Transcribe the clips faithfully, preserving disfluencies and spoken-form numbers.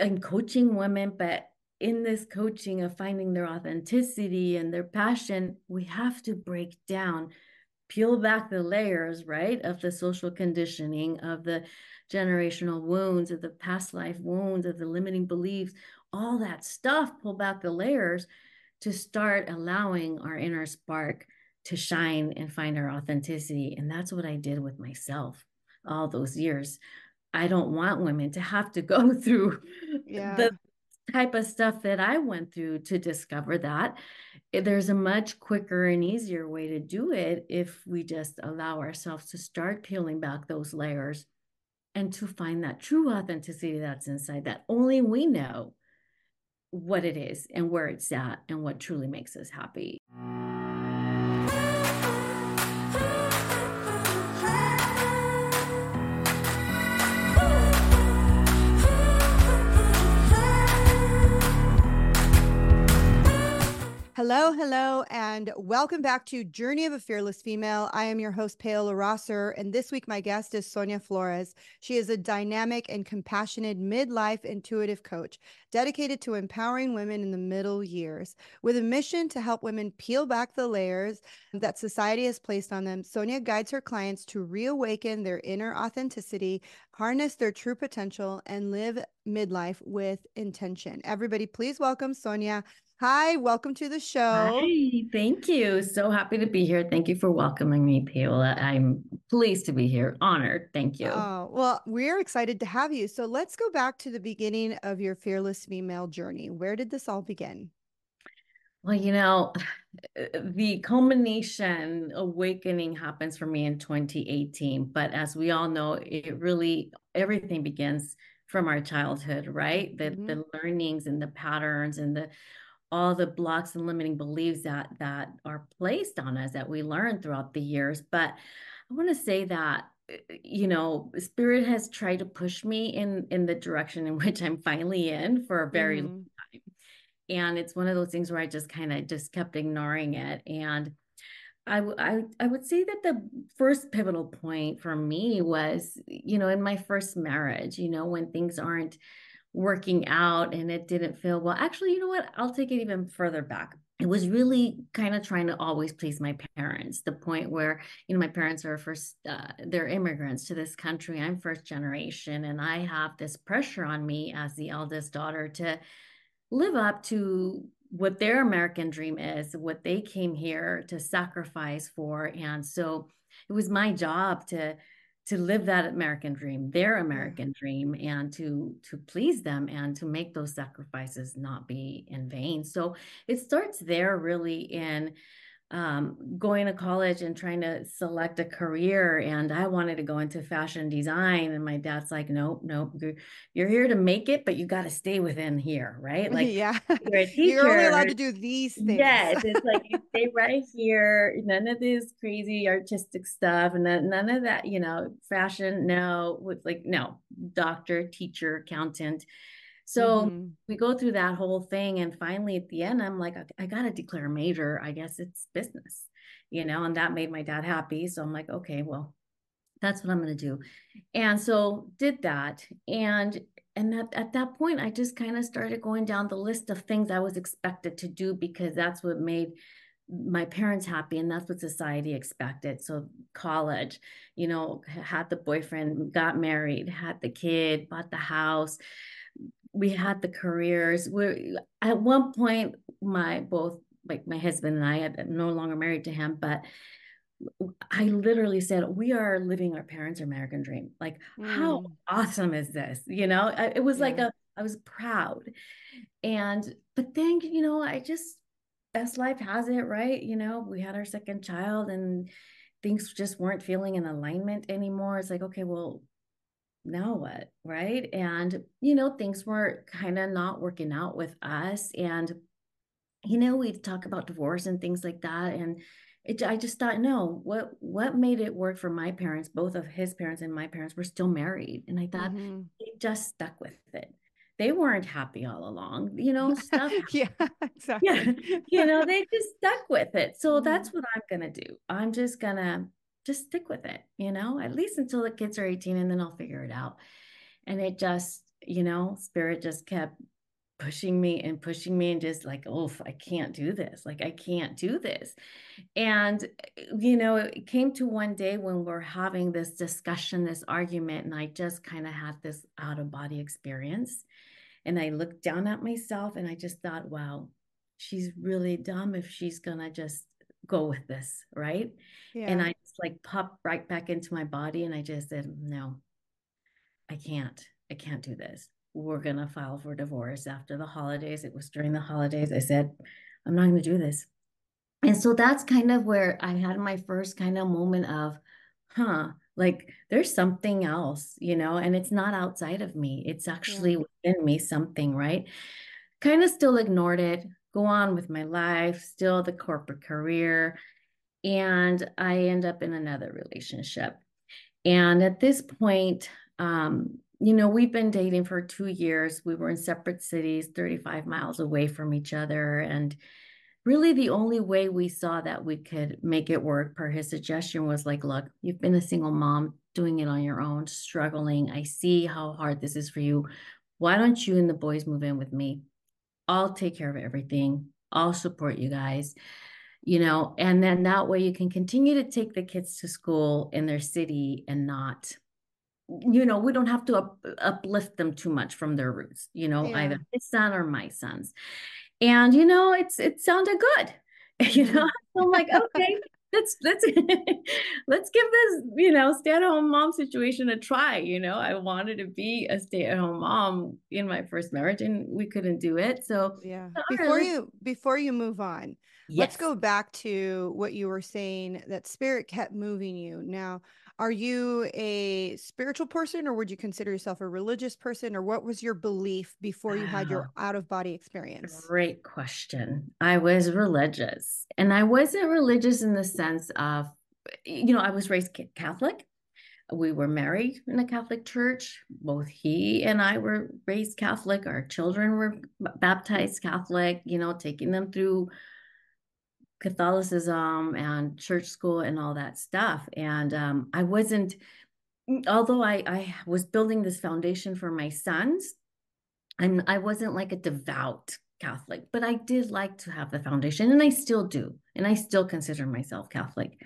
I'm coaching women, but in this coaching of finding their authenticity and their passion, we have to break down, peel back the layers, right, of the social conditioning, of the generational wounds, of the past life wounds, of the limiting beliefs, all that stuff, pull back the layers to start allowing our inner spark to shine and find our authenticity. And that's what I did with myself all those years. I don't want women to have to go through yeah. the type of stuff that I went through to discover that. There's a much quicker and easier way to do it if we just allow ourselves to start peeling back those layers and to find that true authenticity that's inside, that only we know what it is and where it's at and what truly makes us happy. Hello, hello, and welcome back to Journey of a Fearless Female. I am your host, Paola Rosser, and this week my guest is Sonia Flores. She is a dynamic and compassionate midlife intuitive coach dedicated to empowering women in the middle years. With a mission to help women peel back the layers that society has placed on them, Sonia guides her clients to reawaken their inner authenticity, harness their true potential, and live midlife with intention. Everybody, please welcome Sonia. Hi, welcome to the show. Hi, thank you. So happy to be here. Thank you for welcoming me, Paola. I'm pleased to be here. Honored. Thank you. Oh, well, we're excited to have you. So let's go back to the beginning of your Fearless Female journey. Where did this all begin? Well, you know, the culmination awakening happens for me in twenty eighteen. But as we all know, it really, everything begins from our childhood, right? The, mm-hmm. the learnings and the patterns and the all the blocks and limiting beliefs that, that are placed on us that we learn throughout the years. But I want to say that, you know, spirit has tried to push me in, in the direction in which I'm finally in for a very mm-hmm. long time. And it's one of those things where I just kind of just kept ignoring it. And I, w- I, I would say that the first pivotal point for me was, you know, in my first marriage, you know, when things aren't working out and it didn't feel well. Actually, you know what? I'll take it even further back. It was really kind of trying to always please my parents, the point where, you know, my parents are first, uh, they're immigrants to this country. I'm first generation. And I have this pressure on me as the eldest daughter to live up to what their American dream is, what they came here to sacrifice for. And so it was my job to to live that American dream, their American dream, and to to please them and to make those sacrifices not be in vain. So it starts there really in um, going to college and trying to select a career. And I wanted to go into fashion design. And my dad's like, nope, nope, you're here to make it, but you got to stay within here, right? Like, yeah. you're a teacher. You're only allowed to do these things. Yes, it's like, you stay right here. None of this crazy artistic stuff. And then none of that, you know, fashion, no, with like, no, doctor, teacher, accountant. So mm-hmm. we go through that whole thing. And finally, at the end, I'm like, I, I got to declare a major. I guess it's business, you know, and that made my dad happy. So I'm like, okay, well, that's what I'm going to do. And so did that. And and at, at that point, I just kind of started going down the list of things I was expected to do because that's what made my parents happy. And that's what society expected. So college, you know, had the boyfriend, got married, had the kid, bought the house. We had the careers. We at one point, my both like my husband and I had no longer married to him, but I literally said, "We are living our parents' American dream. Like, mm. how awesome is this?" You know, I, it was yeah. like a I was proud, and but then you know, I just as life has it, right? You know, we had our second child, and things just weren't feeling in alignment anymore. It's like, okay, well. Now what, right? And, you know, things were kind of not working out with us. And, you know, we'd talk about divorce and things like that. And it, I just thought, no, what what made it work for my parents, both of his parents and my parents were still married. And I thought mm-hmm. they just stuck with it. They weren't happy all along, you know, stuff. yeah, exactly. Yeah. You know, they just stuck with it. So mm-hmm. that's what I'm going to do. I'm just going to just stick with it, you know, at least until the kids are eighteen and then I'll figure it out. And it just, you know, spirit just kept pushing me and pushing me and just like, oh, I can't do this. Like, I can't do this. And, you know, it came to one day when we're having this discussion, this argument, and I just kind of had this out of body experience. And I looked down at myself and I just thought, wow, she's really dumb if she's going to just go with this. Right. Yeah. And I just like popped right back into my body and I just said, no, I can't, I can't do this. We're going to file for divorce after the holidays. It was during the holidays. I said, I'm not going to do this. And so that's kind of where I had my first kind of moment of, huh, like there's something else, you know, and it's not outside of me. It's actually yeah. within me something, right? Kind of still ignored it, go on with my life, still the corporate career. And I end up in another relationship. And at this point, um, you know, we've been dating for two years. We were in separate cities, thirty-five miles away from each other. And really the only way we saw that we could make it work per his suggestion was like, look, you've been a single mom doing it on your own, struggling. I see how hard this is for you. Why don't you and the boys move in with me? I'll take care of everything. I'll support you guys, you know, and then that way you can continue to take the kids to school in their city and not, you know, we don't have to up, uplift them too much from their roots, you know, yeah. either his son or my sons. And, you know, it's, it sounded good, you know, I'm like, okay, let's, let's, let's give this, you know, stay-at-home mom situation a try. You know, I wanted to be a stay-at-home mom in my first marriage and we couldn't do it. So yeah. Before you, before you move on, yes. let's go back to what you were saying, that spirit kept moving you. Now, are you a spiritual person or would you consider yourself a religious person, or what was your belief before you had your out of body experience? Great question. I was religious, and I wasn't religious in the sense of, you know, I was raised Catholic. We were married in a Catholic church. Both he and I were raised Catholic. Our children were baptized Catholic, you know, taking them through Catholicism and church school and all that stuff. And um, I wasn't, although I, I was building this foundation for my sons, and I wasn't like a devout Catholic, but I did like to have the foundation, and I still do. And I still consider myself Catholic,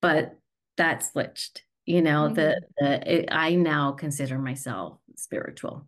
but that switched, you know, mm-hmm. the, the it, I now consider myself spiritual.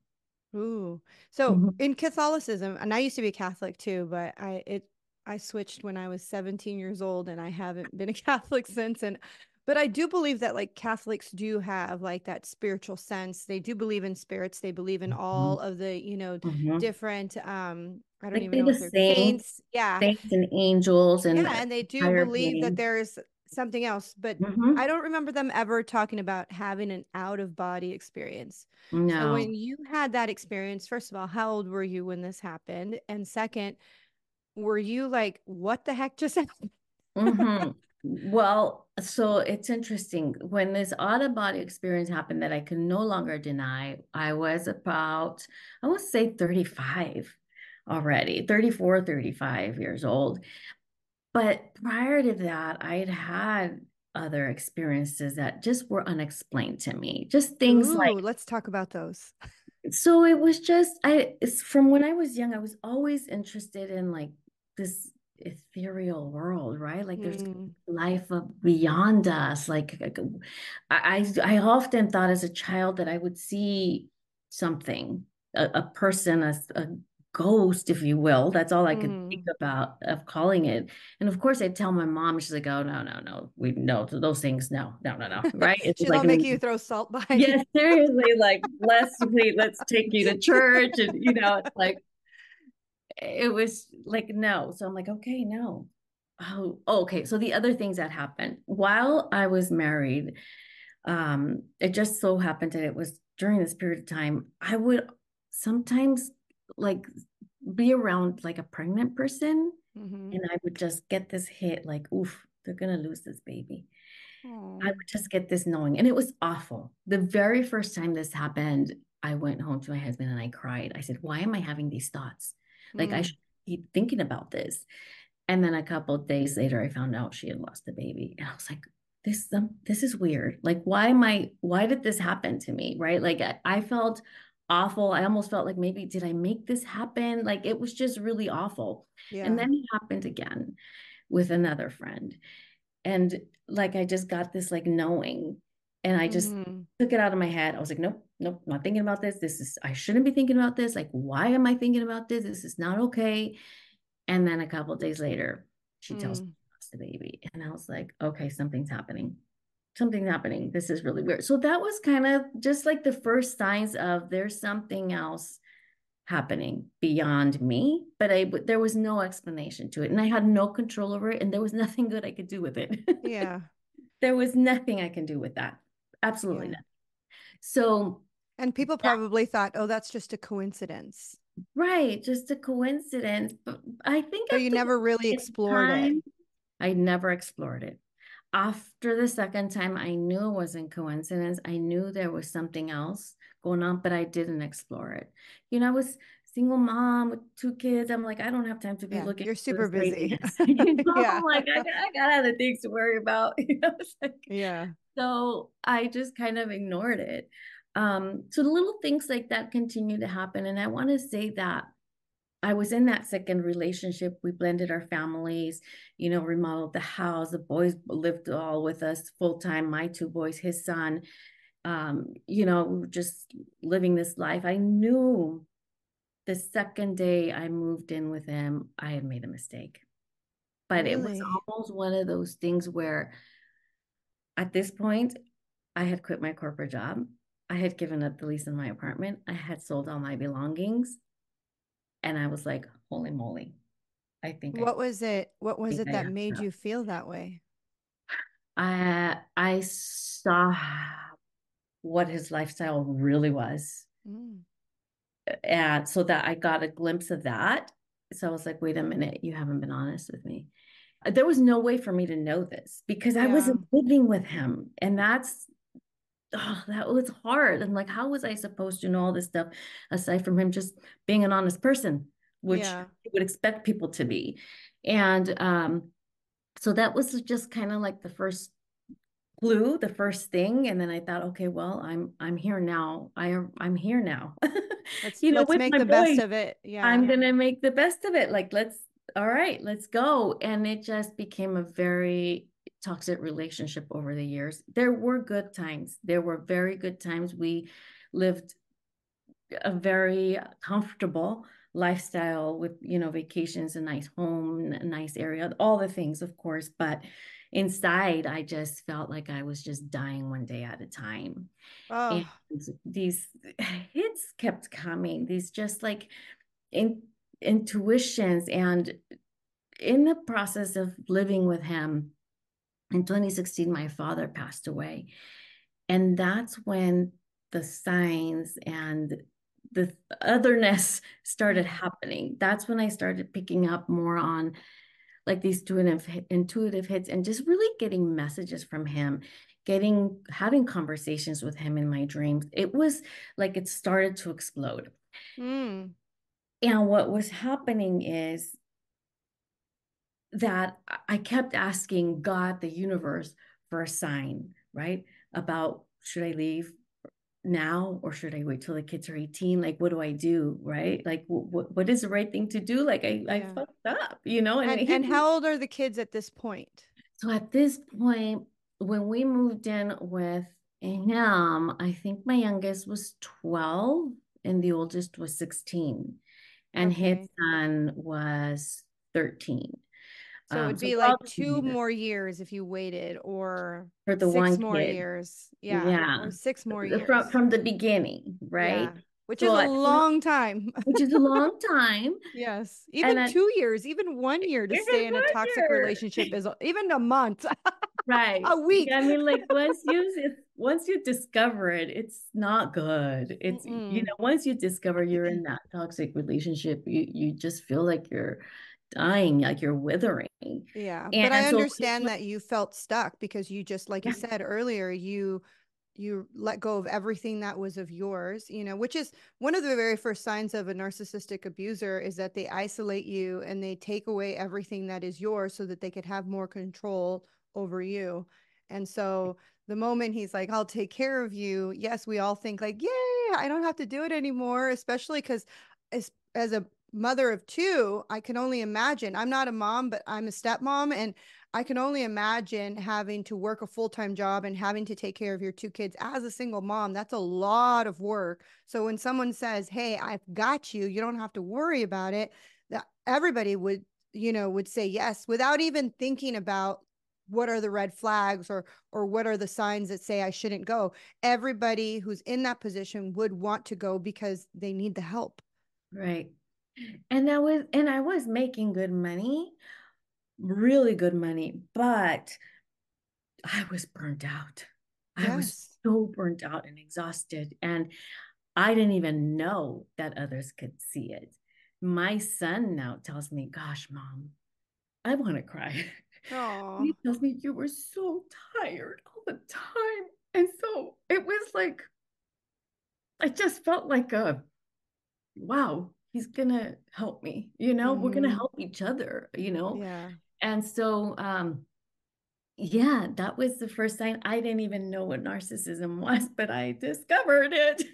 Ooh. So mm-hmm. in Catholicism, and I used to be Catholic too, but I, it, I switched when I was seventeen years old, and I haven't been a Catholic since. And, but I do believe that like Catholics do have like that spiritual sense. They do believe in spirits. They believe in all of the, you know, mm-hmm. different, um, I don't like even know the if they're saints. Yeah. Saints and angels. And, yeah, and they do believe pain. that there's something else, but mm-hmm. I don't remember them ever talking about having an out of body experience. No. So when you had that experience, first of all, how old were you when this happened? And second, were you like, what the heck just happened? mm-hmm. Well, so it's interesting. When this out of body experience happened that I could no longer deny, I was about, I would say thirty-five already, thirty-four, thirty-five years old. But prior to that, I'd had other experiences that just were unexplained to me. Just things Ooh, like, let's talk about those. So it was just, I, from when I was young, I was always interested in like this ethereal world, right? Like there's mm. life up beyond us. Like I, I often thought as a child that I would see something, a, a person, a, a ghost, if you will. That's all I could mm. think about of calling it. And of course I tell my mom, she's like, oh no, no, no, we know those things. No, no, no, no. Right. It's she'll like, make you throw salt by yeah, you. Seriously. Like, let's, wait, let's take you to church. And you know, it's like, it was like, no. So I'm like, okay, no. Oh, okay. So the other things that happened while I was married, um, it just so happened that it was during this period of time, I would sometimes like be around like a pregnant person. Mm-hmm. And I would just get this hit like, oof, they're going to lose this baby. Aww. I would just get this knowing. And it was awful. The very first time this happened, I went home to my husband and I cried. I said, why am I having these thoughts? Mm-hmm. Like I should be thinking about this. And then a couple of days later, I found out she had lost the baby. And I was like, this, um, this is weird. Like, why am I, why did this happen to me? Right? Like I, I felt awful. I almost felt like, maybe did I make this happen? Like, it was just really awful. Yeah. And then it happened again with another friend. And like, I just got this like knowing, and I just mm-hmm. took it out of my head. I was like, nope, nope, not thinking about this. This is, I shouldn't be thinking about this. Like, why am I thinking about this? This is not okay. And then a couple of days later, she mm. tells me she lost the baby. And I was like, okay, something's happening. Something's happening. This is really weird. So that was kind of just like the first signs of there's something else happening beyond me, but I, there was no explanation to it. And I had no control over it. And there was nothing good I could do with it. Yeah. There was nothing I can do with that. Absolutely yeah. nothing. So. And people probably yeah. thought, oh, that's just a coincidence. Right. Just a coincidence. But I think. So you never really explored time, it. I never explored it. After the second time, I knew it wasn't coincidence. I knew there was something else going on, but I didn't explore it. You know, I was single mom with two kids. I'm like, I don't have time to be yeah, looking. You're super busy. You know? yeah. I'm like, I, I got other things to worry about. You know, it's like, yeah. So I just kind of ignored it. Um, so the little things like that continue to happen. And I want to say that I was in that second relationship. We blended our families, you know, remodeled the house. The boys lived all with us full time. My two boys, his son, um, you know, just living this life. I knew the second day I moved in with him, I had made a mistake, but really? It was almost one of those things where at this point I had quit my corporate job. I had given up the lease in my apartment. I had sold all my belongings. And I was like, holy moly, I think. What I, was it? What was it I that made up. you feel that way? I, I saw what his lifestyle really was. Mm. And so that I got a glimpse of that. So I was like, wait a minute, you haven't been honest with me. There was no way for me to know this because yeah. I wasn't living with him. And that's, oh, that was hard. I'm like, how was I supposed to know all this stuff aside from him just being an honest person, which yeah. you would expect people to be. And um, so that was just kind of like the first clue, the first thing. And then I thought, okay, well, I'm, I'm here now. I am, I'm here now. Let's, you know, let's make the boy, best of it. Yeah. I'm going to make the best of it. Like, let's, all right, let's go. And it just became a very toxic relationship over the years. There were good times. There were very good times. We lived a very comfortable lifestyle with, you know, vacations, a nice home, a nice area, all the things, of course. But inside, I just felt like I was just dying one day at a time. Oh. And these hits kept coming, these just like in, intuitions. And in the process of living with him, in twenty sixteen, my father passed away. And that's when the signs and the otherness started happening. That's when I started picking up more on like these intuitive, intuitive hits and just really getting messages from him, getting, having conversations with him in my dreams. It was like, it started to explode. Mm. And what was happening is that I kept asking God, the universe, for a sign, right? About, should I leave now or should I wait till the kids are eighteen? Like, what do I do, right? Like, what what is the right thing to do? Like, I, yeah. I fucked up, you know? And, and, and how old are the kids at this point? So at this point, when we moved in with him, I think my youngest was twelve and the oldest was sixteen. And okay. his son was thirteen. So it would um, be so like two more years if you waited, or for the six one more kid. years. Yeah. yeah. Or six more years. From, from the beginning, right? Yeah. Which so is a long time. Which is a long time. Yes. Even and two I, years, even one year to stay in a toxic year. relationship is even a month. Right. A week. Yeah, I mean, like once you once you discover it, it's not good. It's Mm-mm. you know, once you discover you're in that toxic relationship, you you just feel like you're dying, like you're withering. Yeah. And but I so understand people, that you felt stuck because you just, like yeah. you said earlier, you, you let go of everything that was of yours, you know, which is one of the very first signs of a narcissistic abuser is that they isolate you and they take away everything that is yours so that they could have more control over you. And so the moment he's like, I'll take care of you. Yes. We all think like, yay, yeah, I don't have to do it anymore, especially because as, as a mother of two, I can only imagine. I'm not a mom, but I'm a stepmom, and I can only imagine having to work a full-time job and having to take care of your two kids as a single mom. That's a lot of work. So when someone says, hey, I've got you, you don't have to worry about it, that everybody would, you know, would say yes without even thinking about what are the red flags or, or what are the signs that say I shouldn't go. Everybody who's in that position would want to go because they need the help. Right. And that was, and I was making good money, really good money, but I was burnt out. Yes. I was so burnt out and exhausted. And I didn't even know that others could see it. My son now tells me, gosh, Mom, I want to cry. Aww. He tells me, you were so tired all the time. And so it was like, I just felt like a, wow, he's going to help me, you know, mm-hmm. we're going to help each other, you know? Yeah. And so, um, yeah, that was the first sign. I didn't even know what narcissism was, but I discovered it.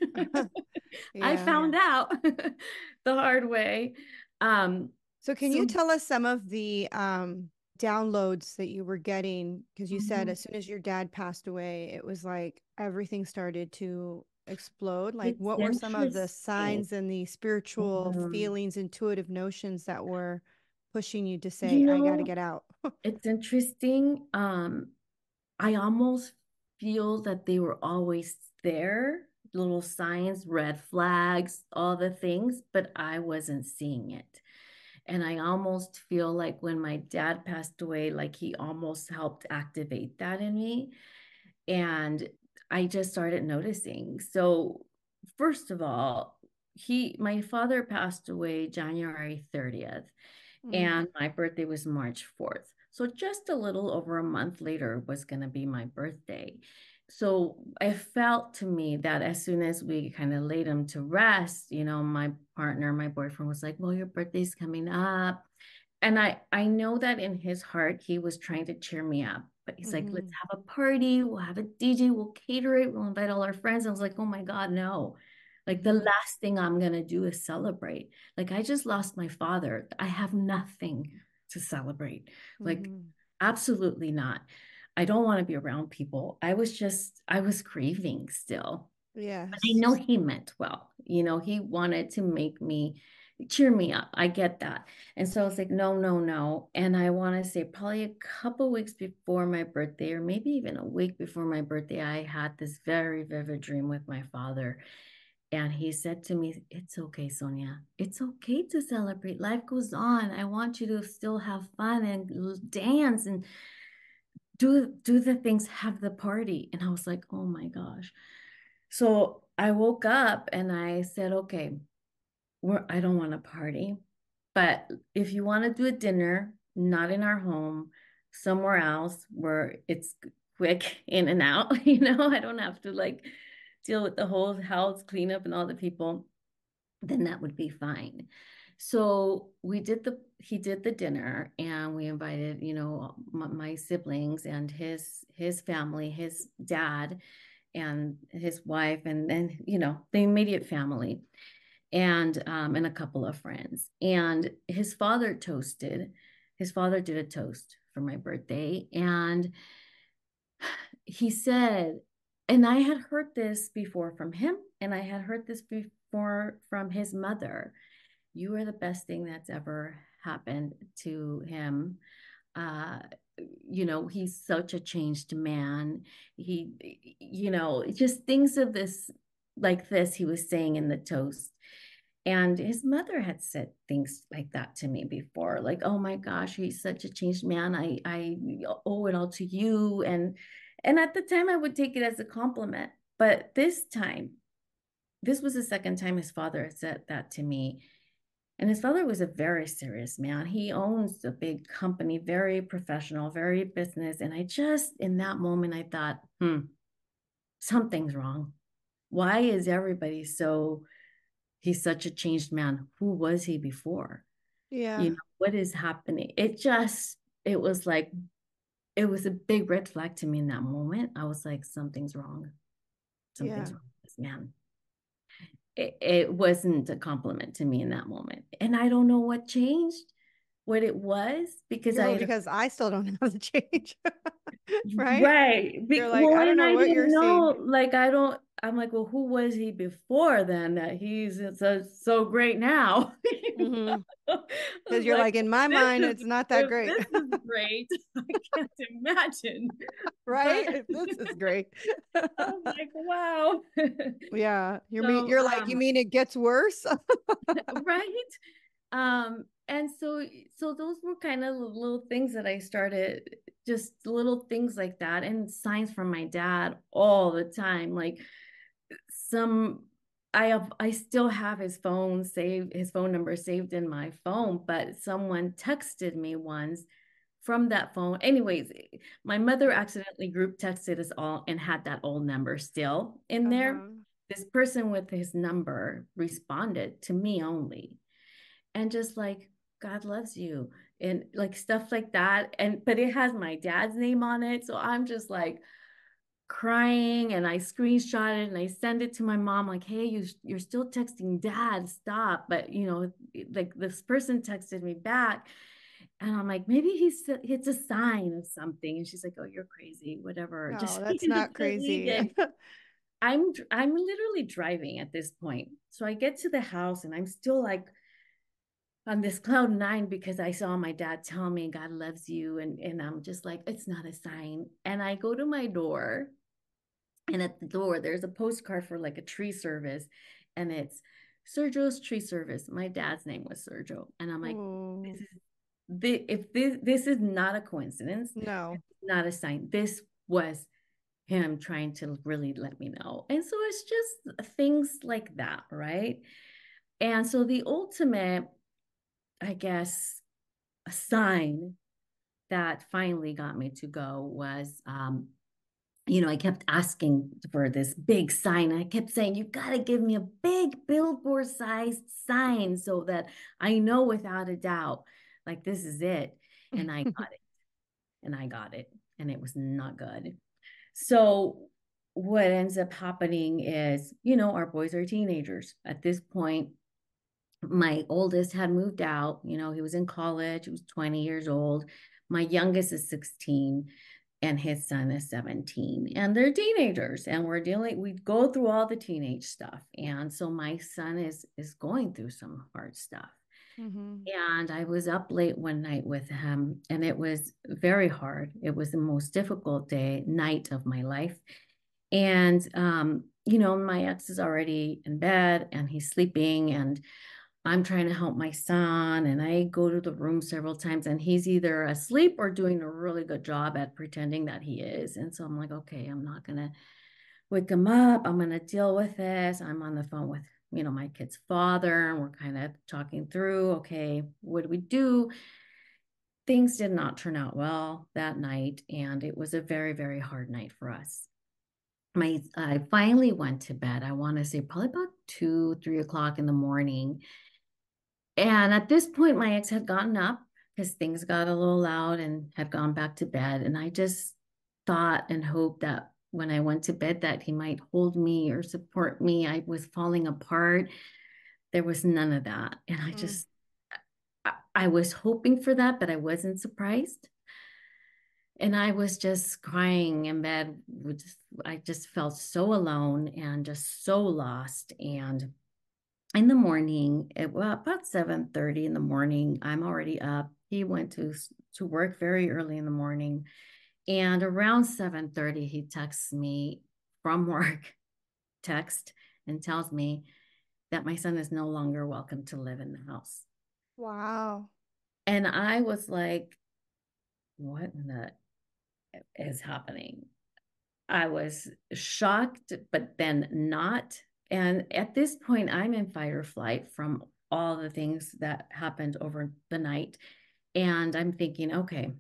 yeah. I found out the hard way. Um, so can so- you tell us some of the, um, downloads that you were getting? Because you mm-hmm. said as soon as your dad passed away, it was like everything started to explode. Like, it's what were some of the signs and the spiritual mm-hmm. feelings, intuitive notions that were pushing you to say, you know, I gotta get out? It's interesting. Um, I almost feel that they were always there, little signs, red flags, all the things, but I wasn't seeing it. And I almost feel like when my dad passed away, like he almost helped activate that in me. And I just started noticing. So first of all, he, my father passed away January thirtieth mm-hmm. and my birthday was March fourth. So just a little over a month later was going to be my birthday. So it felt to me that as soon as we kind of laid him to rest, you know, my partner, my boyfriend was like, well, your birthday's coming up. And I, I know that in his heart, he was trying to cheer me up, but he's mm-hmm. like, let's have a party. We'll have a D J. We'll cater it. We'll invite all our friends. I was like, oh my God, no. Like the last thing I'm going to do is celebrate. Like I just lost my father. I have nothing to celebrate. Mm-hmm. Like, absolutely not. I don't want to be around people. I was just, I was grieving still. Yeah. But I know he meant well, you know, he wanted to make me, cheer me up. I get that. And so I was like, no, no, no. And I want to say probably a couple of weeks before my birthday, or maybe even a week before my birthday, I had this very vivid dream with my father. And he said to me, it's okay, Sonia. It's okay to celebrate. Life goes on. I want you to still have fun and dance and Do, do the things, have the party. And I was like, oh my gosh. So I woke up and I said, okay, we're, I don't want to party, but if you want to do a dinner, not in our home, somewhere else where it's quick in and out, you know, I don't have to like deal with the whole house cleanup and all the people, then that would be fine. So we did the, he did the dinner and we invited, you know, my, my siblings and his, his family, his dad and his wife, and then, you know, the immediate family and, um, and a couple of friends. And his father toasted, his father did a toast for my birthday. And he said, and I had heard this before from him, and I had heard this before from his mother, you are the best thing that's ever happened to him. Uh, you know, he's such a changed man. He, you know, just things of this, like this, he was saying in the toast. And his mother had said things like that to me before, like, oh my gosh, he's such a changed man. I, I owe it all to you. And, and at the time I would take it as a compliment, but this time, this was the second time his father had said that to me. And his father was a very serious man. He owns a big company, very professional, very business. And I just, in that moment, I thought, hmm, something's wrong. Why is everybody so, he's such a changed man. Who was he before? Yeah. You know, what is happening? It just, it was like, it was a big red flag to me in that moment. I was like, something's wrong. Something's yeah. wrong with this man. it, it wasn't a compliment to me in that moment. And I don't know what changed, what it was, because no, I because I still don't know the change. right? Right. Be, you're like, well, I don't know I what you're know, seeing. Like, I don't, I'm like, well, who was he before then that he's so, so great now? Because mm-hmm. you're like, like, in my mind, is, it's not that great. This is great. I can't imagine. Right? This is great. I'm like, wow. Yeah. You're, so, mean, you're um, like, you mean it gets worse? Right? Um, and so, so those were kind of the little things that I started, just little things like that, and signs from my dad all the time. Like some, I have, I still have his phone saved, his phone number saved in my phone, but someone texted me once from that phone. Anyways, my mother accidentally group texted us all and had that old number still in there. Uh-huh. This person with his number responded to me only. And just like, God loves you, and like stuff like that. And, but it has my dad's name on it. So I'm just like crying, and I screenshot it and I send it to my mom, like, hey, you, you're still texting dad, stop. But you know, like this person texted me back, and I'm like, maybe he's, it's a sign of something. And she's like, oh, you're crazy, whatever. No, just that's not crazy. I'm, I'm literally driving at this point. So I get to the house and I'm still like, on this cloud nine, because I saw my dad tell me God loves you. And, and I'm just like, it's not a sign. And I go to my door, and at the door, there's a postcard for like a tree service, and it's Sergio's tree service. My dad's name was Sergio. And I'm like, mm. this is, this, if this, this is not a coincidence, no, not a sign. This was him trying to really let me know. And so it's just things like that. Right. And so the ultimate, I guess, a sign that finally got me to go was, um, you know, I kept asking for this big sign. I kept saying, you got to give me a big billboard sized sign so that I know without a doubt, like, this is it. And I got it and I got it and it was not good. So what ends up happening is, you know, our boys are teenagers at this point. My oldest had moved out, you know, he was in college, he was twenty years old. My youngest is sixteen and his son is seventeen, and they're teenagers, and we're dealing, we go through all the teenage stuff. And so my son is, is going through some hard stuff. Mm-hmm. And I was up late one night with him, and it was very hard. It was the most difficult day, night of my life. And, um, you know, my ex is already in bed and he's sleeping, and I'm trying to help my son, and I go to the room several times, and he's either asleep or doing a really good job at pretending that he is. And so I'm like, okay, I'm not going to wake him up. I'm going to deal with this. I'm on the phone with, you know, my kid's father, and we're kind of talking through, okay, what do we do? Things did not turn out well that night. And it was a very, very hard night for us. My, I finally went to bed. I want to say probably about two, three o'clock in the morning. And at this point, my ex had gotten up because things got a little loud and had gone back to bed. And I just thought and hoped that when I went to bed that he might hold me or support me. I was falling apart. There was none of that. And I just, I, I was hoping for that, but I wasn't surprised. And I was just crying in bed. I just felt so alone and just so lost. And in the morning, it was about seven thirty in the morning. I'm already up. He went to, to work very early in the morning. And around seven thirty, he texts me from work, text, and tells me that my son is no longer welcome to live in the house. Wow. And I was like, what in the is happening? I was shocked, but then not. And at this point, I'm in fight or flight from all the things that happened over the night. And I'm thinking, okay,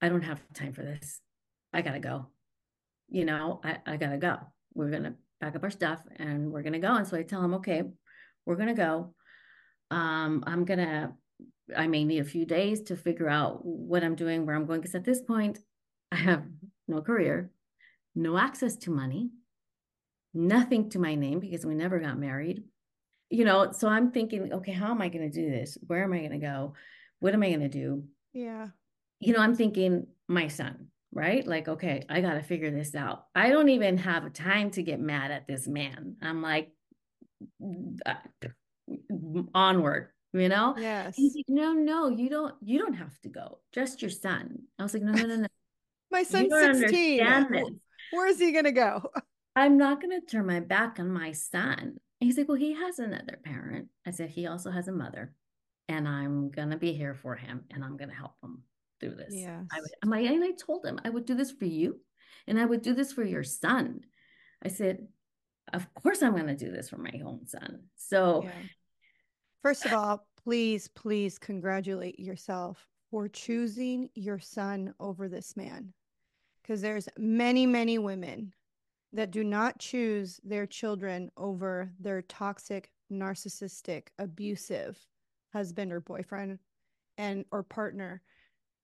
I don't have time for this. I gotta go. You know, I, I gotta go. We're gonna pack up our stuff and we're gonna go. And so I tell him, okay, we're gonna go. Um, I'm gonna, I may need a few days to figure out what I'm doing, where I'm going. Because at this point, I have no career, no access to money, nothing to my name because we never got married. You know, so I'm thinking, okay, how am I going to do this? Where am I going to go? What am I going to do? Yeah. You know, I'm thinking my son, right? Like, okay, I got to figure this out. I don't even have time to get mad at this man. I'm like, onward, you know? Yes. He's like, no, no, you don't, you don't have to go. Just your son. I was like, no, no, no, no. My son's sixteen. Where is he going to go? I'm not going to turn my back on my son. He's like, well, he has another parent. I said, he also has a mother, and I'm going to be here for him, and I'm going to help him through this. Yes. I would, I'm like, and I told him I would do this for you, and I would do this for your son. I said, of course I'm going to do this for my own son. So yeah. First of all, please, please congratulate yourself for choosing your son over this man, because there's many, many women that do not choose their children over their toxic, narcissistic, abusive husband or boyfriend and or partner.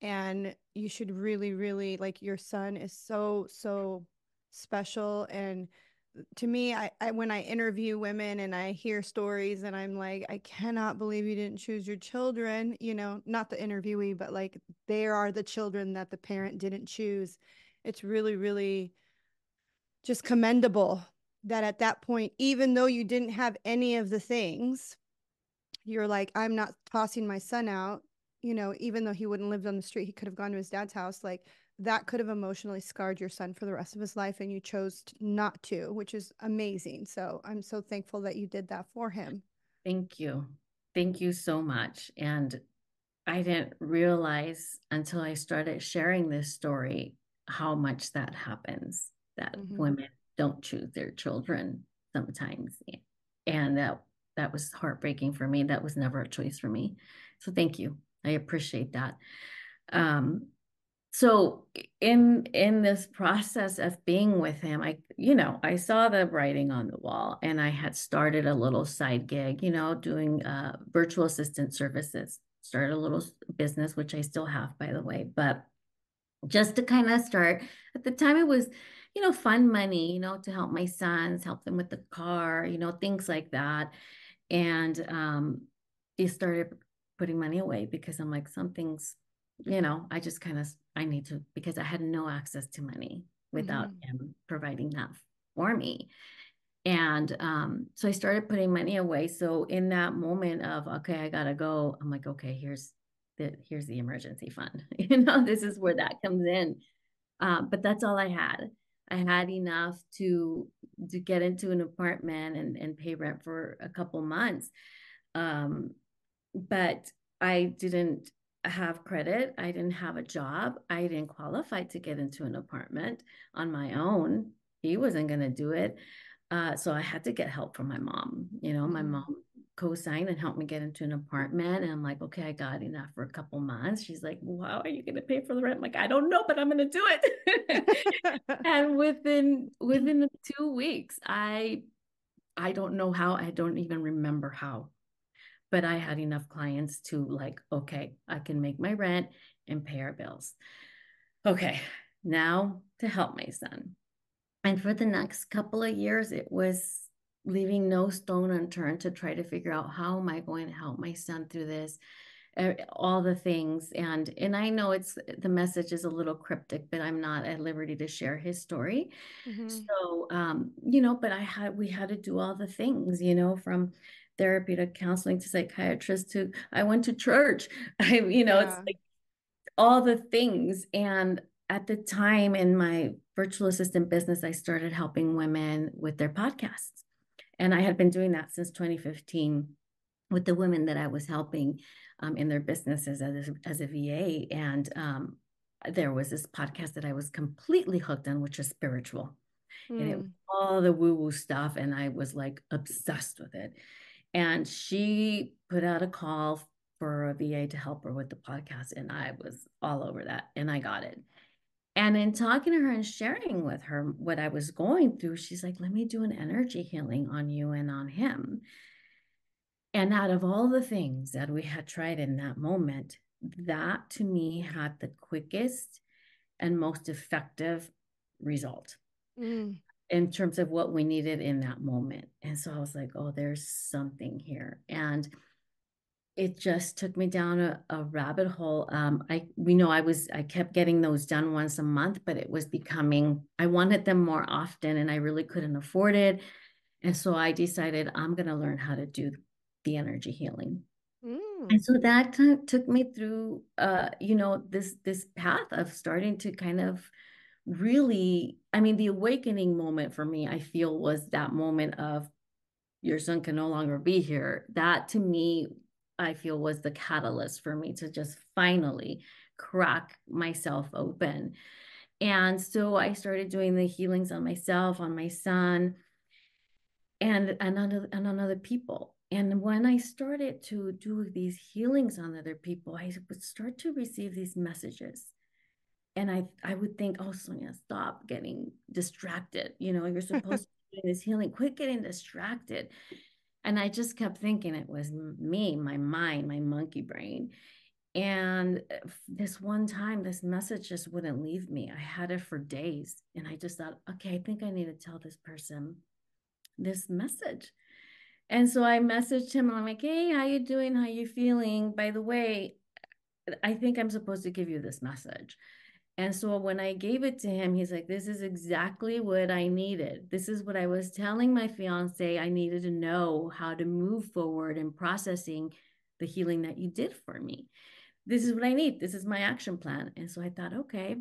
And you should really, really, like, your son is so, so special. And to me, I, I when I interview women and I hear stories and I'm like, I cannot believe you didn't choose your children, you know, not the interviewee, but like, they are the children that the parent didn't choose. It's really, really just commendable that at that point, even though you didn't have any of the things, you're like, I'm not tossing my son out. You know, even though he wouldn't live on the street, he could have gone to his dad's house. Like, that could have emotionally scarred your son for the rest of his life, and you chose not to, which is amazing. So I'm so thankful that you did that for him. Thank you. Thank you so much. And I didn't realize until I started sharing this story how much that happens, that mm-hmm. women don't choose their children sometimes. And that that was heartbreaking for me. That was never a choice for me. So thank you. I appreciate that. Um, So in, in this process of being with him, I, you know, I saw the writing on the wall, and I had started a little side gig, you know, doing uh, virtual assistant services, started a little business, which I still have, by the way, but just to kind of start. At the time, it was, you know, fun money, you know, to help my sons, help them with the car, you know, things like that. And um, they started putting money away because I'm like, something's, you know, I just kind of, I need to, because I had no access to money without mm-hmm. him providing that for me. And um, so I started putting money away. So in that moment of, okay, I gotta go, I'm like, okay, here's the, here's the emergency fund. You know, this is where that comes in. Uh, but that's all I had. I had enough to, to get into an apartment and, and pay rent for a couple months. Um, but I didn't have credit. I didn't have a job. I didn't qualify to get into an apartment on my own. He wasn't going to do it. Uh, so I had to get help from my mom. You know, my mom co-signed and helped me get into an apartment. And I'm like, okay, I got enough for a couple months. She's like, well, how are you going to pay for the rent? I'm like, I don't know, but I'm going to do it. And within, within two weeks, I, I don't know how, I don't even remember how, but I had enough clients to like, okay, I can make my rent and pay our bills. Okay, now to help my son. And for the next couple of years, it was leaving no stone unturned to try to figure out, how am I going to help my son through this, all the things. And, and I know it's, the message is a little cryptic, but I'm not at liberty to share his story. Mm-hmm. So, um, you know, but I had, we had to do all the things, you know, from therapy to counseling to psychiatrist to I went to church. I, you know, yeah. It's like all the things. And at the time in my virtual assistant business, I started helping women with their podcasts. And I had been doing that since twenty fifteen with the women that I was helping um, in their businesses as a, as a V A. And um, there was this podcast that I was completely hooked on, which is spiritual. Mm. And it was all the woo-woo stuff. And I was like obsessed with it. And she put out a call for a V A to help her with the podcast. And I was all over that. And I got it. And in talking to her and sharing with her what I was going through, she's like, let me do an energy healing on you and on him. And out of all the things that we had tried in that moment, that to me had the quickest and most effective result. Mm. in terms of what we needed in that moment. And so I was like, oh, there's something here. And it just took me down a, a rabbit hole. Um, I, we know I was, I kept getting those done once a month, but it was becoming, I wanted them more often and I really couldn't afford it. And so I decided I'm going to learn how to do the energy healing. Mm. And so that kind of took me through, uh, you know, this, this path of starting to kind of really, I mean, the awakening moment for me, I feel, was that moment of your son can no longer be here. That to me, I feel, was the catalyst for me to just finally crack myself open. And so I started doing the healings on myself, on my son, and, and, on, and on other people. And when I started to do these healings on other people, I would start to receive these messages. And I, I would think, oh, Sonia, stop getting distracted. You know, you're supposed to be doing this healing. Quit getting distracted. And I just kept thinking it was me, my mind, my monkey brain. And this one time, this message just wouldn't leave me. I had it for days. And I just thought, okay, I think I need to tell this person this message. And so I messaged him and I'm like, hey, how you doing? How you feeling? By the way, I think I'm supposed to give you this message. And so when I gave it to him, he's like, this is exactly what I needed. This is what I was telling my fiance. I needed to know how to move forward in processing the healing that you did for me. This is what I need. This is my action plan. And so I thought, okay,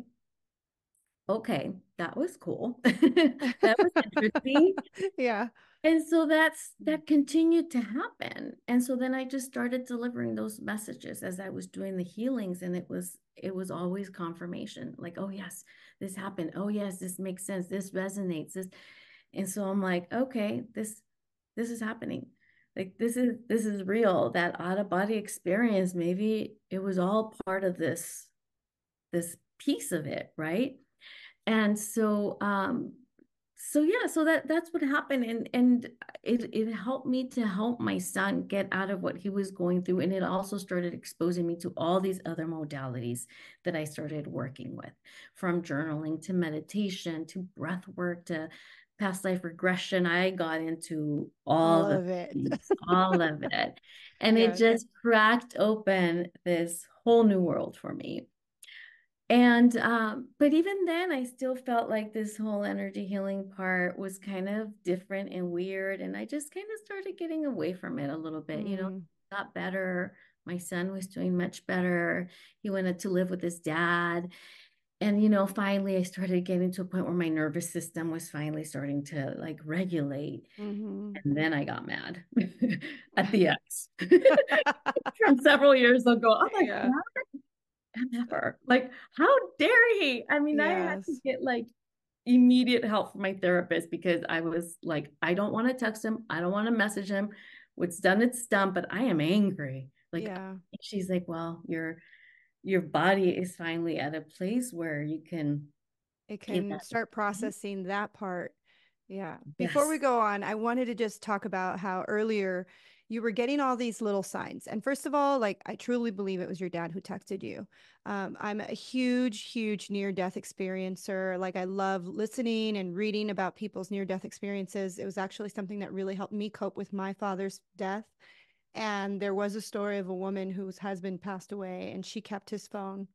okay, that was cool. That was interesting. Yeah. And so that's, that continued to happen. And so then I just started delivering those messages as I was doing the healings. And it was, it was always confirmation, like, oh yes, this happened. Oh yes, this makes sense. This resonates. This. And so I'm like, okay, this, this is happening. Like, this is, this is real. That out of body experience, maybe it was all part of this, this piece of it. Right. And so, um, So yeah, so that that's what happened. And and it it helped me to help my son get out of what he was going through. And it also started exposing me to all these other modalities that I started working with, from journaling to meditation to breath work to past life regression. I got into all, all of it, things, all of it. And yeah, it just cracked open this whole new world for me. And, um, but even then I still felt like this whole energy healing part was kind of different and weird. And I just kind of started getting away from it a little bit, mm. you know, got better. My son was doing much better. He went to live with his dad. And, you know, finally I started getting to a point where my nervous system was finally starting to like regulate. Mm-hmm. And then I got mad at the ex from several years ago. Oh my yeah. God. Ever. Like, how dare he? I mean, yes. I had to get like immediate help from my therapist because I was like, I don't want to text him. I don't want to message him. What's done, it's done, but I am angry. Like, yeah. She's like, well, your, your body is finally at a place where you can, it can start processing that part. Yeah. Yes. Before we go on, I wanted to just talk about how earlier you were getting all these little signs. And first of all, like, I truly believe it was your dad who texted you. Um, I'm a huge, huge near-death experiencer. Like, I love listening and reading about people's near-death experiences. It was actually something that really helped me cope with my father's death. And there was a story of a woman whose husband passed away and she kept his phone.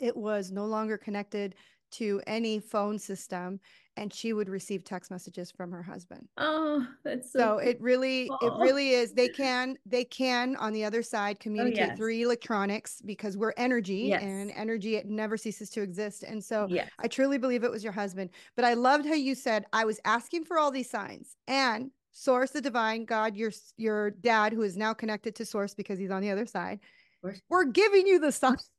It was no longer connected to any phone system, and she would receive text messages from her husband. Oh, that's so, so it really, cool. it really is. They can, they can on the other side communicate oh, yes. through electronics because we're energy yes. and energy, it never ceases to exist. And so yes. I truly believe it was your husband, but I loved how you said, I was asking for all these signs, and source, the divine God, your, your dad, who is now connected to source because he's on the other side, we're giving you the signs.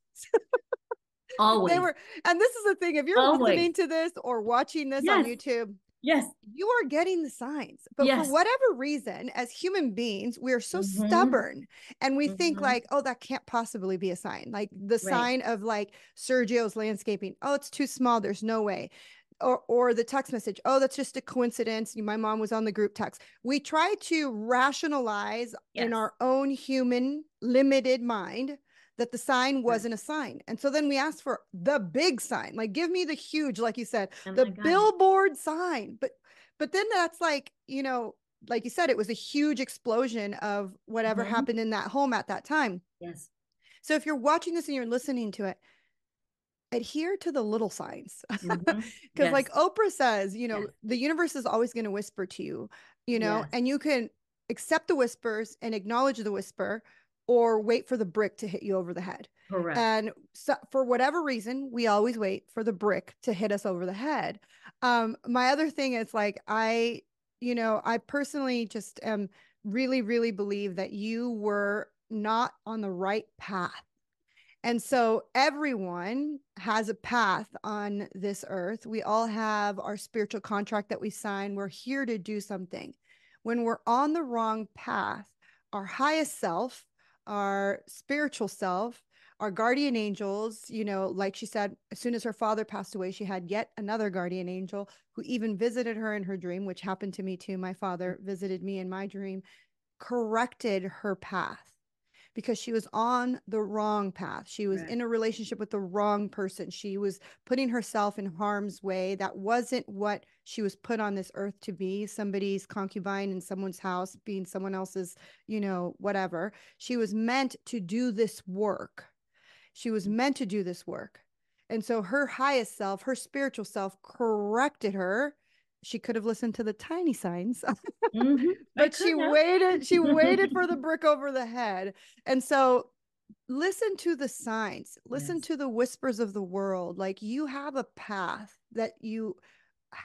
Always. They were, and this is the thing, if you're Always. listening to this or watching this yes. on YouTube, yes, you are getting the signs. But yes. for whatever reason, as human beings, we are so mm-hmm. stubborn, and we mm-hmm. think like, oh, that can't possibly be a sign. Like the right. sign of like Sergio's landscaping. Oh, it's too small. There's no way. Or, or the text message. Oh, that's just a coincidence. My mom was on the group text. We try to rationalize yes. in our own human limited mind that the sign wasn't a sign. And so then we asked for the big sign, like, give me the huge, like you said, oh the billboard sign. But, but then that's like, you know, like you said, it was a huge explosion of whatever mm-hmm. happened in that home at that time. Yes. So if you're watching this and you're listening to it, adhere to the little signs. Because mm-hmm. yes. like Oprah says, you know, yes. the universe is always going to whisper to you, you know, yes. and you can accept the whispers and acknowledge the whisper, or wait for the brick to hit you over the head. Correct. And so for whatever reason, we always wait for the brick to hit us over the head. Um, my other thing is like, I, you know, I personally just um, really, really believe that you were not on the right path. And so everyone has a path on this earth. We all have our spiritual contract that we sign. We're here to do something. When we're on the wrong path, our highest self, our spiritual self, our guardian angels, you know, like she said, as soon as her father passed away, she had yet another guardian angel who even visited her in her dream, which happened to me too. My father visited me in my dream, corrected her path because she was on the wrong path. She was right. in a relationship with the wrong person. She was putting herself in harm's way. That wasn't what she was put on this earth to be, somebody's concubine in someone's house, being someone else's, you know, whatever. She was meant to do this work. She was meant to do this work. And so her highest self, her spiritual self, corrected her. She could have listened to the tiny signs, mm-hmm. but she have. waited, she waited for the brick over the head. And so listen to the signs, listen yes. to the whispers of the world. Like, you have a path that you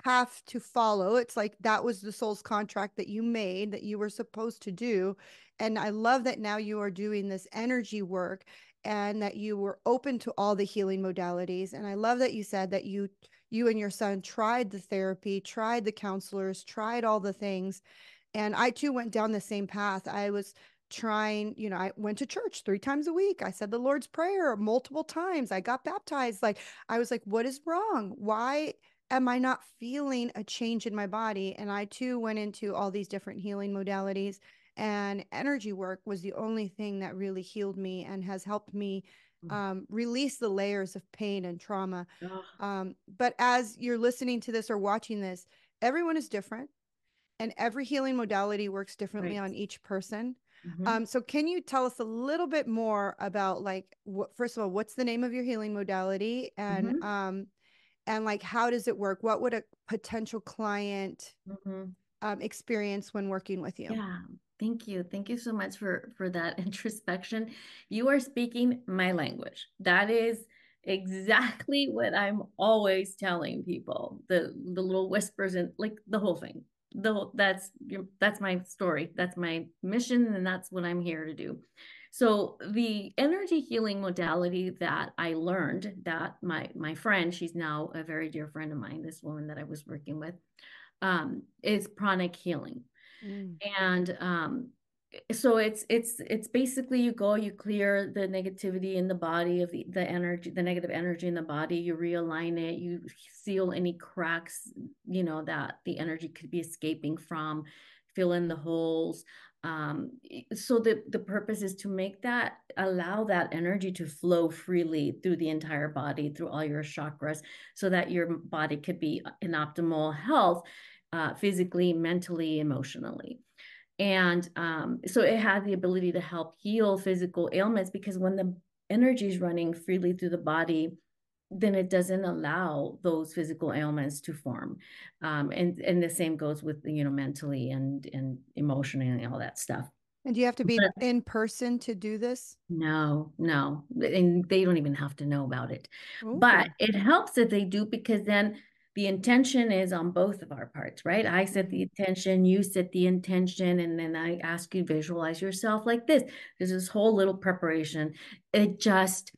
have to follow. It's like, that was the soul's contract that you made, that you were supposed to do. And I love that now you are doing this energy work and that you were open to all the healing modalities. And I love that you said that you You and your son tried the therapy, tried the counselors, tried all the things. And I too went down the same path. I was trying, you know, I went to church three times a week. I said the Lord's Prayer multiple times. I got baptized. Like, I was like, what is wrong? Why am I not feeling a change in my body? And I too went into all these different healing modalities, and energy work was the only thing that really healed me and has helped me um, release the layers of pain and trauma. Um, but as you're listening to this or watching this, everyone is different, and every healing modality works differently right. on each person. Mm-hmm. Um, so can you tell us a little bit more about, like, what, first of all, what's the name of your healing modality, and, mm-hmm. um, and like, how does it work? What would a potential client, mm-hmm. um, experience when working with you? Yeah. Thank you. Thank you so much for, for that introspection. You are speaking my language. That is exactly what I'm always telling people. The the little whispers and like the whole thing. The whole, that's your, that's my story. That's my mission, and that's what I'm here to do. So the energy healing modality that I learned, that my my friend, she's now a very dear friend of mine, this woman that I was working with, um, is pranic healing. Mm. And um, so it's it's it's basically, you go, you clear the negativity in the body of the, the energy, the negative energy in the body, you realign it, you seal any cracks, you know, that the energy could be escaping from, fill in the holes. Um, so the, the purpose is to make that, allow that energy to flow freely through the entire body, through all your chakras, so that your body could be in optimal health. Uh, physically, mentally, emotionally. And um, so it had the ability to help heal physical ailments, because when the energy is running freely through the body, then it doesn't allow those physical ailments to form. Um, and, and the same goes with, you know, mentally and, and emotionally and all that stuff. And do you have to be but, in person to do this? No, no. And they don't even have to know about it. Ooh. But it helps if they do, because then the intention is on both of our parts, right? I set the intention, you set the intention, and then I ask you, visualize yourself like this. There's this whole little preparation. It just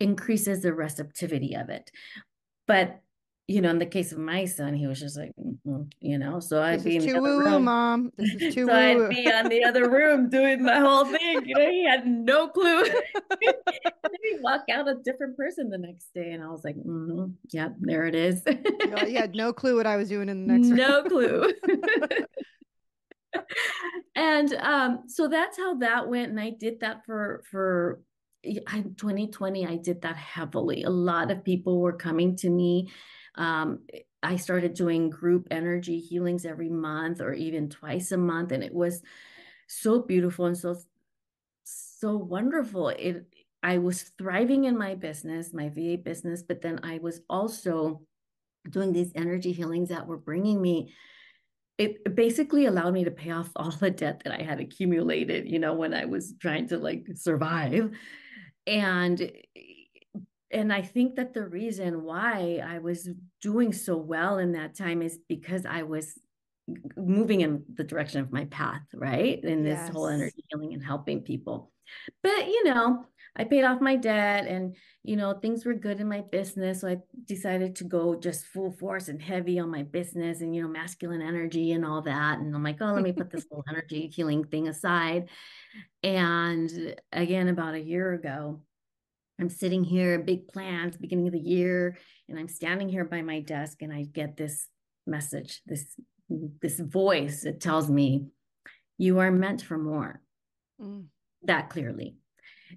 increases the receptivity of it. But, you know, in the case of my son, he was just like, mm-hmm, you know, so I'd be in the other room, Mom. This is too woo-woo. So I'd be on the other room doing my whole thing. You know, he had no clue. And then he walked out a different person the next day, and I was like, mm-hmm, yep, there it is. You know, he had no clue what I was doing in the next no clue. And um, so that's how that went, and I did that for for in twenty twenty, I did that heavily. A lot of people were coming to me. Um, I started doing group energy healings every month or even twice a month. And it was so beautiful and so, so wonderful. It, I was thriving in my business, my V A business, but then I was also doing these energy healings that were bringing me, it basically allowed me to pay off all the debt that I had accumulated, you know, when I was trying to like survive. And, and I think that the reason why I was doing so well in that time is because I was moving in the direction of my path, right? In this yes. whole energy healing and helping people. But, you know, I paid off my debt and, you know, things were good in my business. So I decided to go just full force and heavy on my business and, you know, masculine energy and all that. And I'm like, oh, let me put this whole energy healing thing aside. And again, about a year ago, I'm sitting here, big plans, beginning of the year, and I'm standing here by my desk and I get this message, this, this voice that tells me, you are meant for more. Mm. That clearly.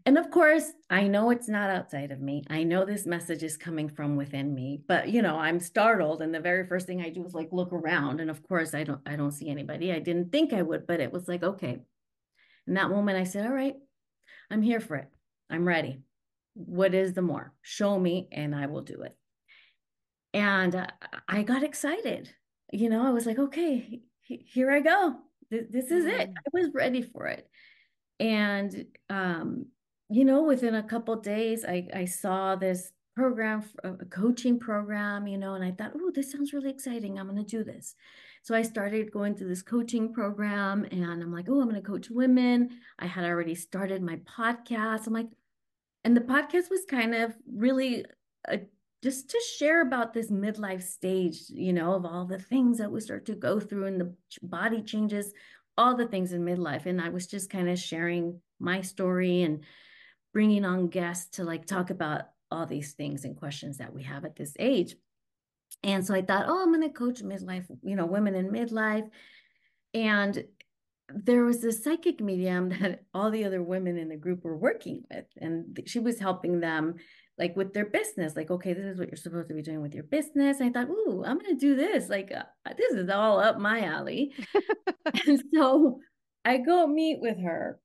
And of course, I know it's not outside of me. I know this message is coming from within me, but you know, I'm startled. And the very first thing I do is like, look around. And of course I don't, I don't see anybody. I didn't think I would, but it was like, okay. In that moment I said, all right, I'm here for it. I'm ready. What is the more? Show me and I will do it. And I got excited. You know, I was like, okay, here I go. This is it. I was ready for it. And, um, you know, within a couple of days, I, I saw this program, a coaching program, you know, and I thought, oh, this sounds really exciting. I'm going to do this. So I started going through this coaching program and I'm like, oh, I'm going to coach women. I had already started my podcast. I'm like, and the podcast was kind of really a, just to share about this midlife stage, you know, of all the things that we start to go through and the body changes, all the things in midlife. And I was just kind of sharing my story and bringing on guests to like talk about all these things and questions that we have at this age. And so I thought, oh, I'm going to coach midlife, you know, women in midlife. And there was this psychic medium that all the other women in the group were working with. And she was helping them like with their business, like, okay, this is what you're supposed to be doing with your business. And I thought, ooh, I'm going to do this. Like, uh, this is all up my alley. And so I go meet with her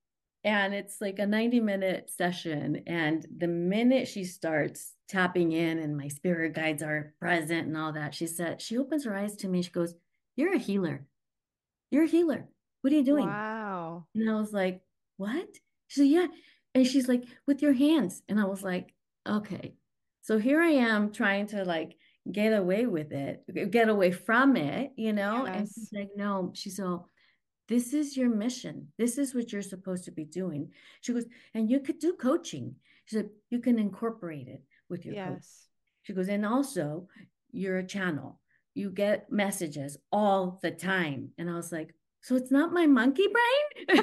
and it's like a ninety minute session. And the minute she starts tapping in and my spirit guides are present and all that, she said, she opens her eyes to me. She goes, you're a healer. You're a healer. What are you doing? Wow. And I was like, what? She said, yeah. And she's like, with your hands. And I was like, okay, so here I am trying to like get away with it, get away from it, you know? Yes. And she's like, no, she said, oh, this is your mission. This is what you're supposed to be doing. She goes, and you could do coaching. She said, you can incorporate it with your yes. coach. She goes, and also you're a channel. You get messages all the time. And I was like, so it's not my monkey brain?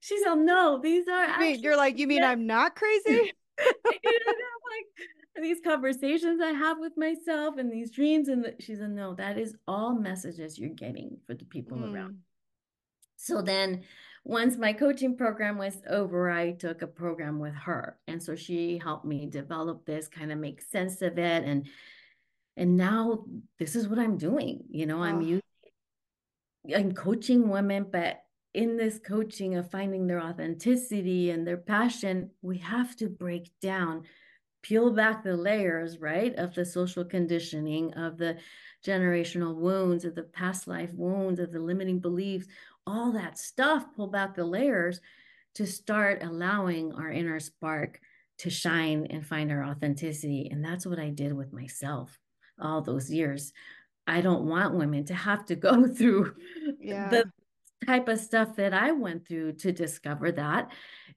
She said, no, these are- I mean, You're like, you mean yeah. I'm not crazy? You know, like these conversations I have with myself and these dreams. And the, she said, no, that is all messages you're getting for the people mm. around. So then once my coaching program was over, I took a program with her. And so she helped me develop this, kind of make sense of it. And, and now this is what I'm doing. You know, oh. I'm using, I'm coaching women, but in this coaching of finding their authenticity and their passion, we have to break down, peel back the layers, right, of the social conditioning, of the generational wounds, of the past life wounds, of the limiting beliefs, all that stuff, pull back the layers to start allowing our inner spark to shine and find our authenticity. And that's what I did with myself all those years. I don't want women to have to go through yeah. the type of stuff that I went through to discover that.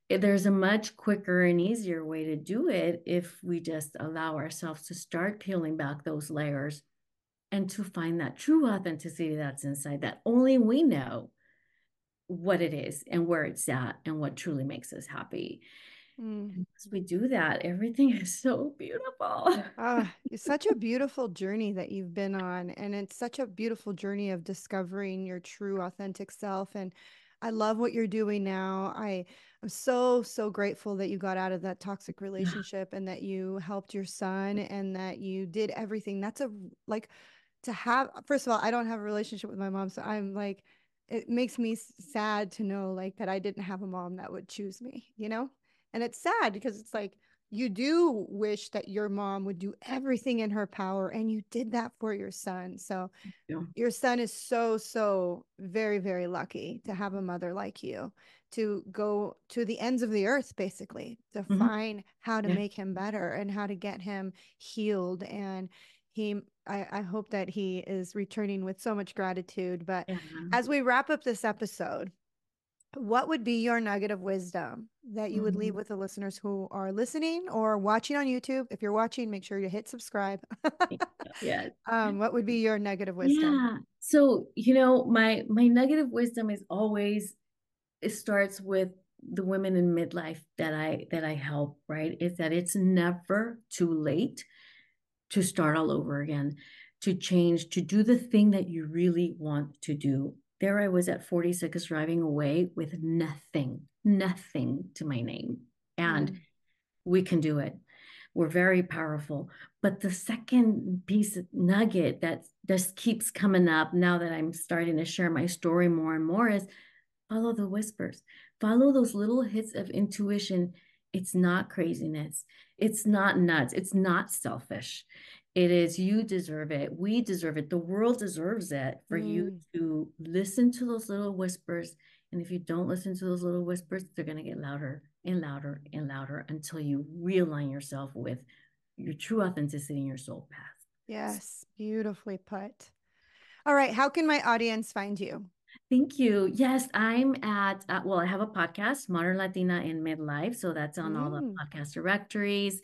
There's a much quicker and easier way to do it if we just allow ourselves to start peeling back those layers and to find that true authenticity that's inside, that only we know what it is and where it's at and what truly makes us happy. Mm. And as we do that, everything is so beautiful. uh, it's such a beautiful journey that you've been on. And it's such a beautiful journey of discovering your true authentic self. And I love what you're doing now. I I'm so, so grateful that you got out of that toxic relationship and that you helped your son and that you did everything. That's a, like, to have, first of all, I don't have a relationship with my mom. So I'm like, it makes me sad to know, like, that I didn't have a mom that would choose me, you know? And it's sad because it's like, you do wish that your mom would do everything in her power, and you did that for your son. So yeah. Your son is so, so very, very lucky to have a mother like you, to go to the ends of the earth, basically, to mm-hmm. find how to yeah. make him better and how to get him healed. And he, I, I hope that he is returning with so much gratitude. But yeah. as we wrap up this episode, what would be your nugget of wisdom that you would leave with the listeners who are listening or watching on YouTube? If you're watching, make sure you hit subscribe. Yes. Um, what would be your nugget of wisdom? Yeah. So, you know, my, my nugget of wisdom is always, it starts with the women in midlife that I, that I help, right? Is that it's never too late to start all over again, to change, to do the thing that you really want to do. There I was at forty-six, driving away with nothing, nothing to my name. And mm-hmm. we can do it. We're very powerful. But the second piece of nugget that just keeps coming up now that I'm starting to share my story more and more is follow the whispers. Follow those little hits of intuition. It's not craziness. It's not nuts. It's not selfish. It is, you deserve it. We deserve it. The world deserves it for mm. you to listen to those little whispers. And if you don't listen to those little whispers, they're going to get louder and louder and louder until you realign yourself with your true authenticity and your soul path. Yes. Beautifully put. All right. How can my audience find you? Thank you. Yes, I'm at, uh, well, I have a podcast, Modern Latina in Midlife. So that's on mm. all the podcast directories.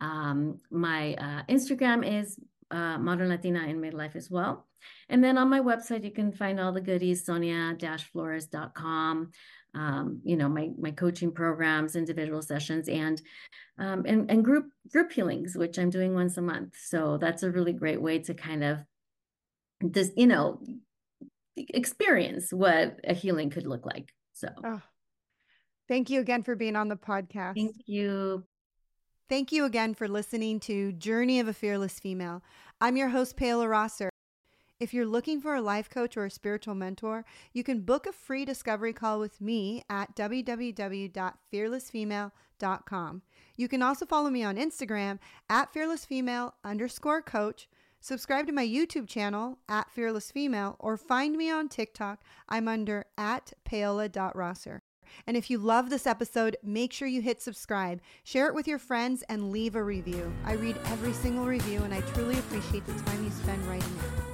Um, my uh, Instagram is uh, Modern Latina in Midlife as well. And then on my website, you can find all the goodies, sonia dash flores dot com, um, you know, my, my coaching programs, individual sessions, and, um, and, and group, group healings, which I'm doing once a month. So that's a really great way to kind of just, you know, experience what a healing could look like. So oh, thank you again for being on the podcast. Thank you. Thank you again for listening to Journey of a Fearless Female. I'm your host, Paola Rosser. If you're looking for a life coach or a spiritual mentor, you can book a free discovery call with me at w w w dot fearless female dot com. You can also follow me on Instagram at fearlessfemale underscore coach. Subscribe to my YouTube channel at fearlessfemale, or find me on TikTok. I'm under at paola dot rosser. And if you love this episode, make sure you hit subscribe, share it with your friends, and leave a review. I read every single review, and I truly appreciate the time you spend writing it.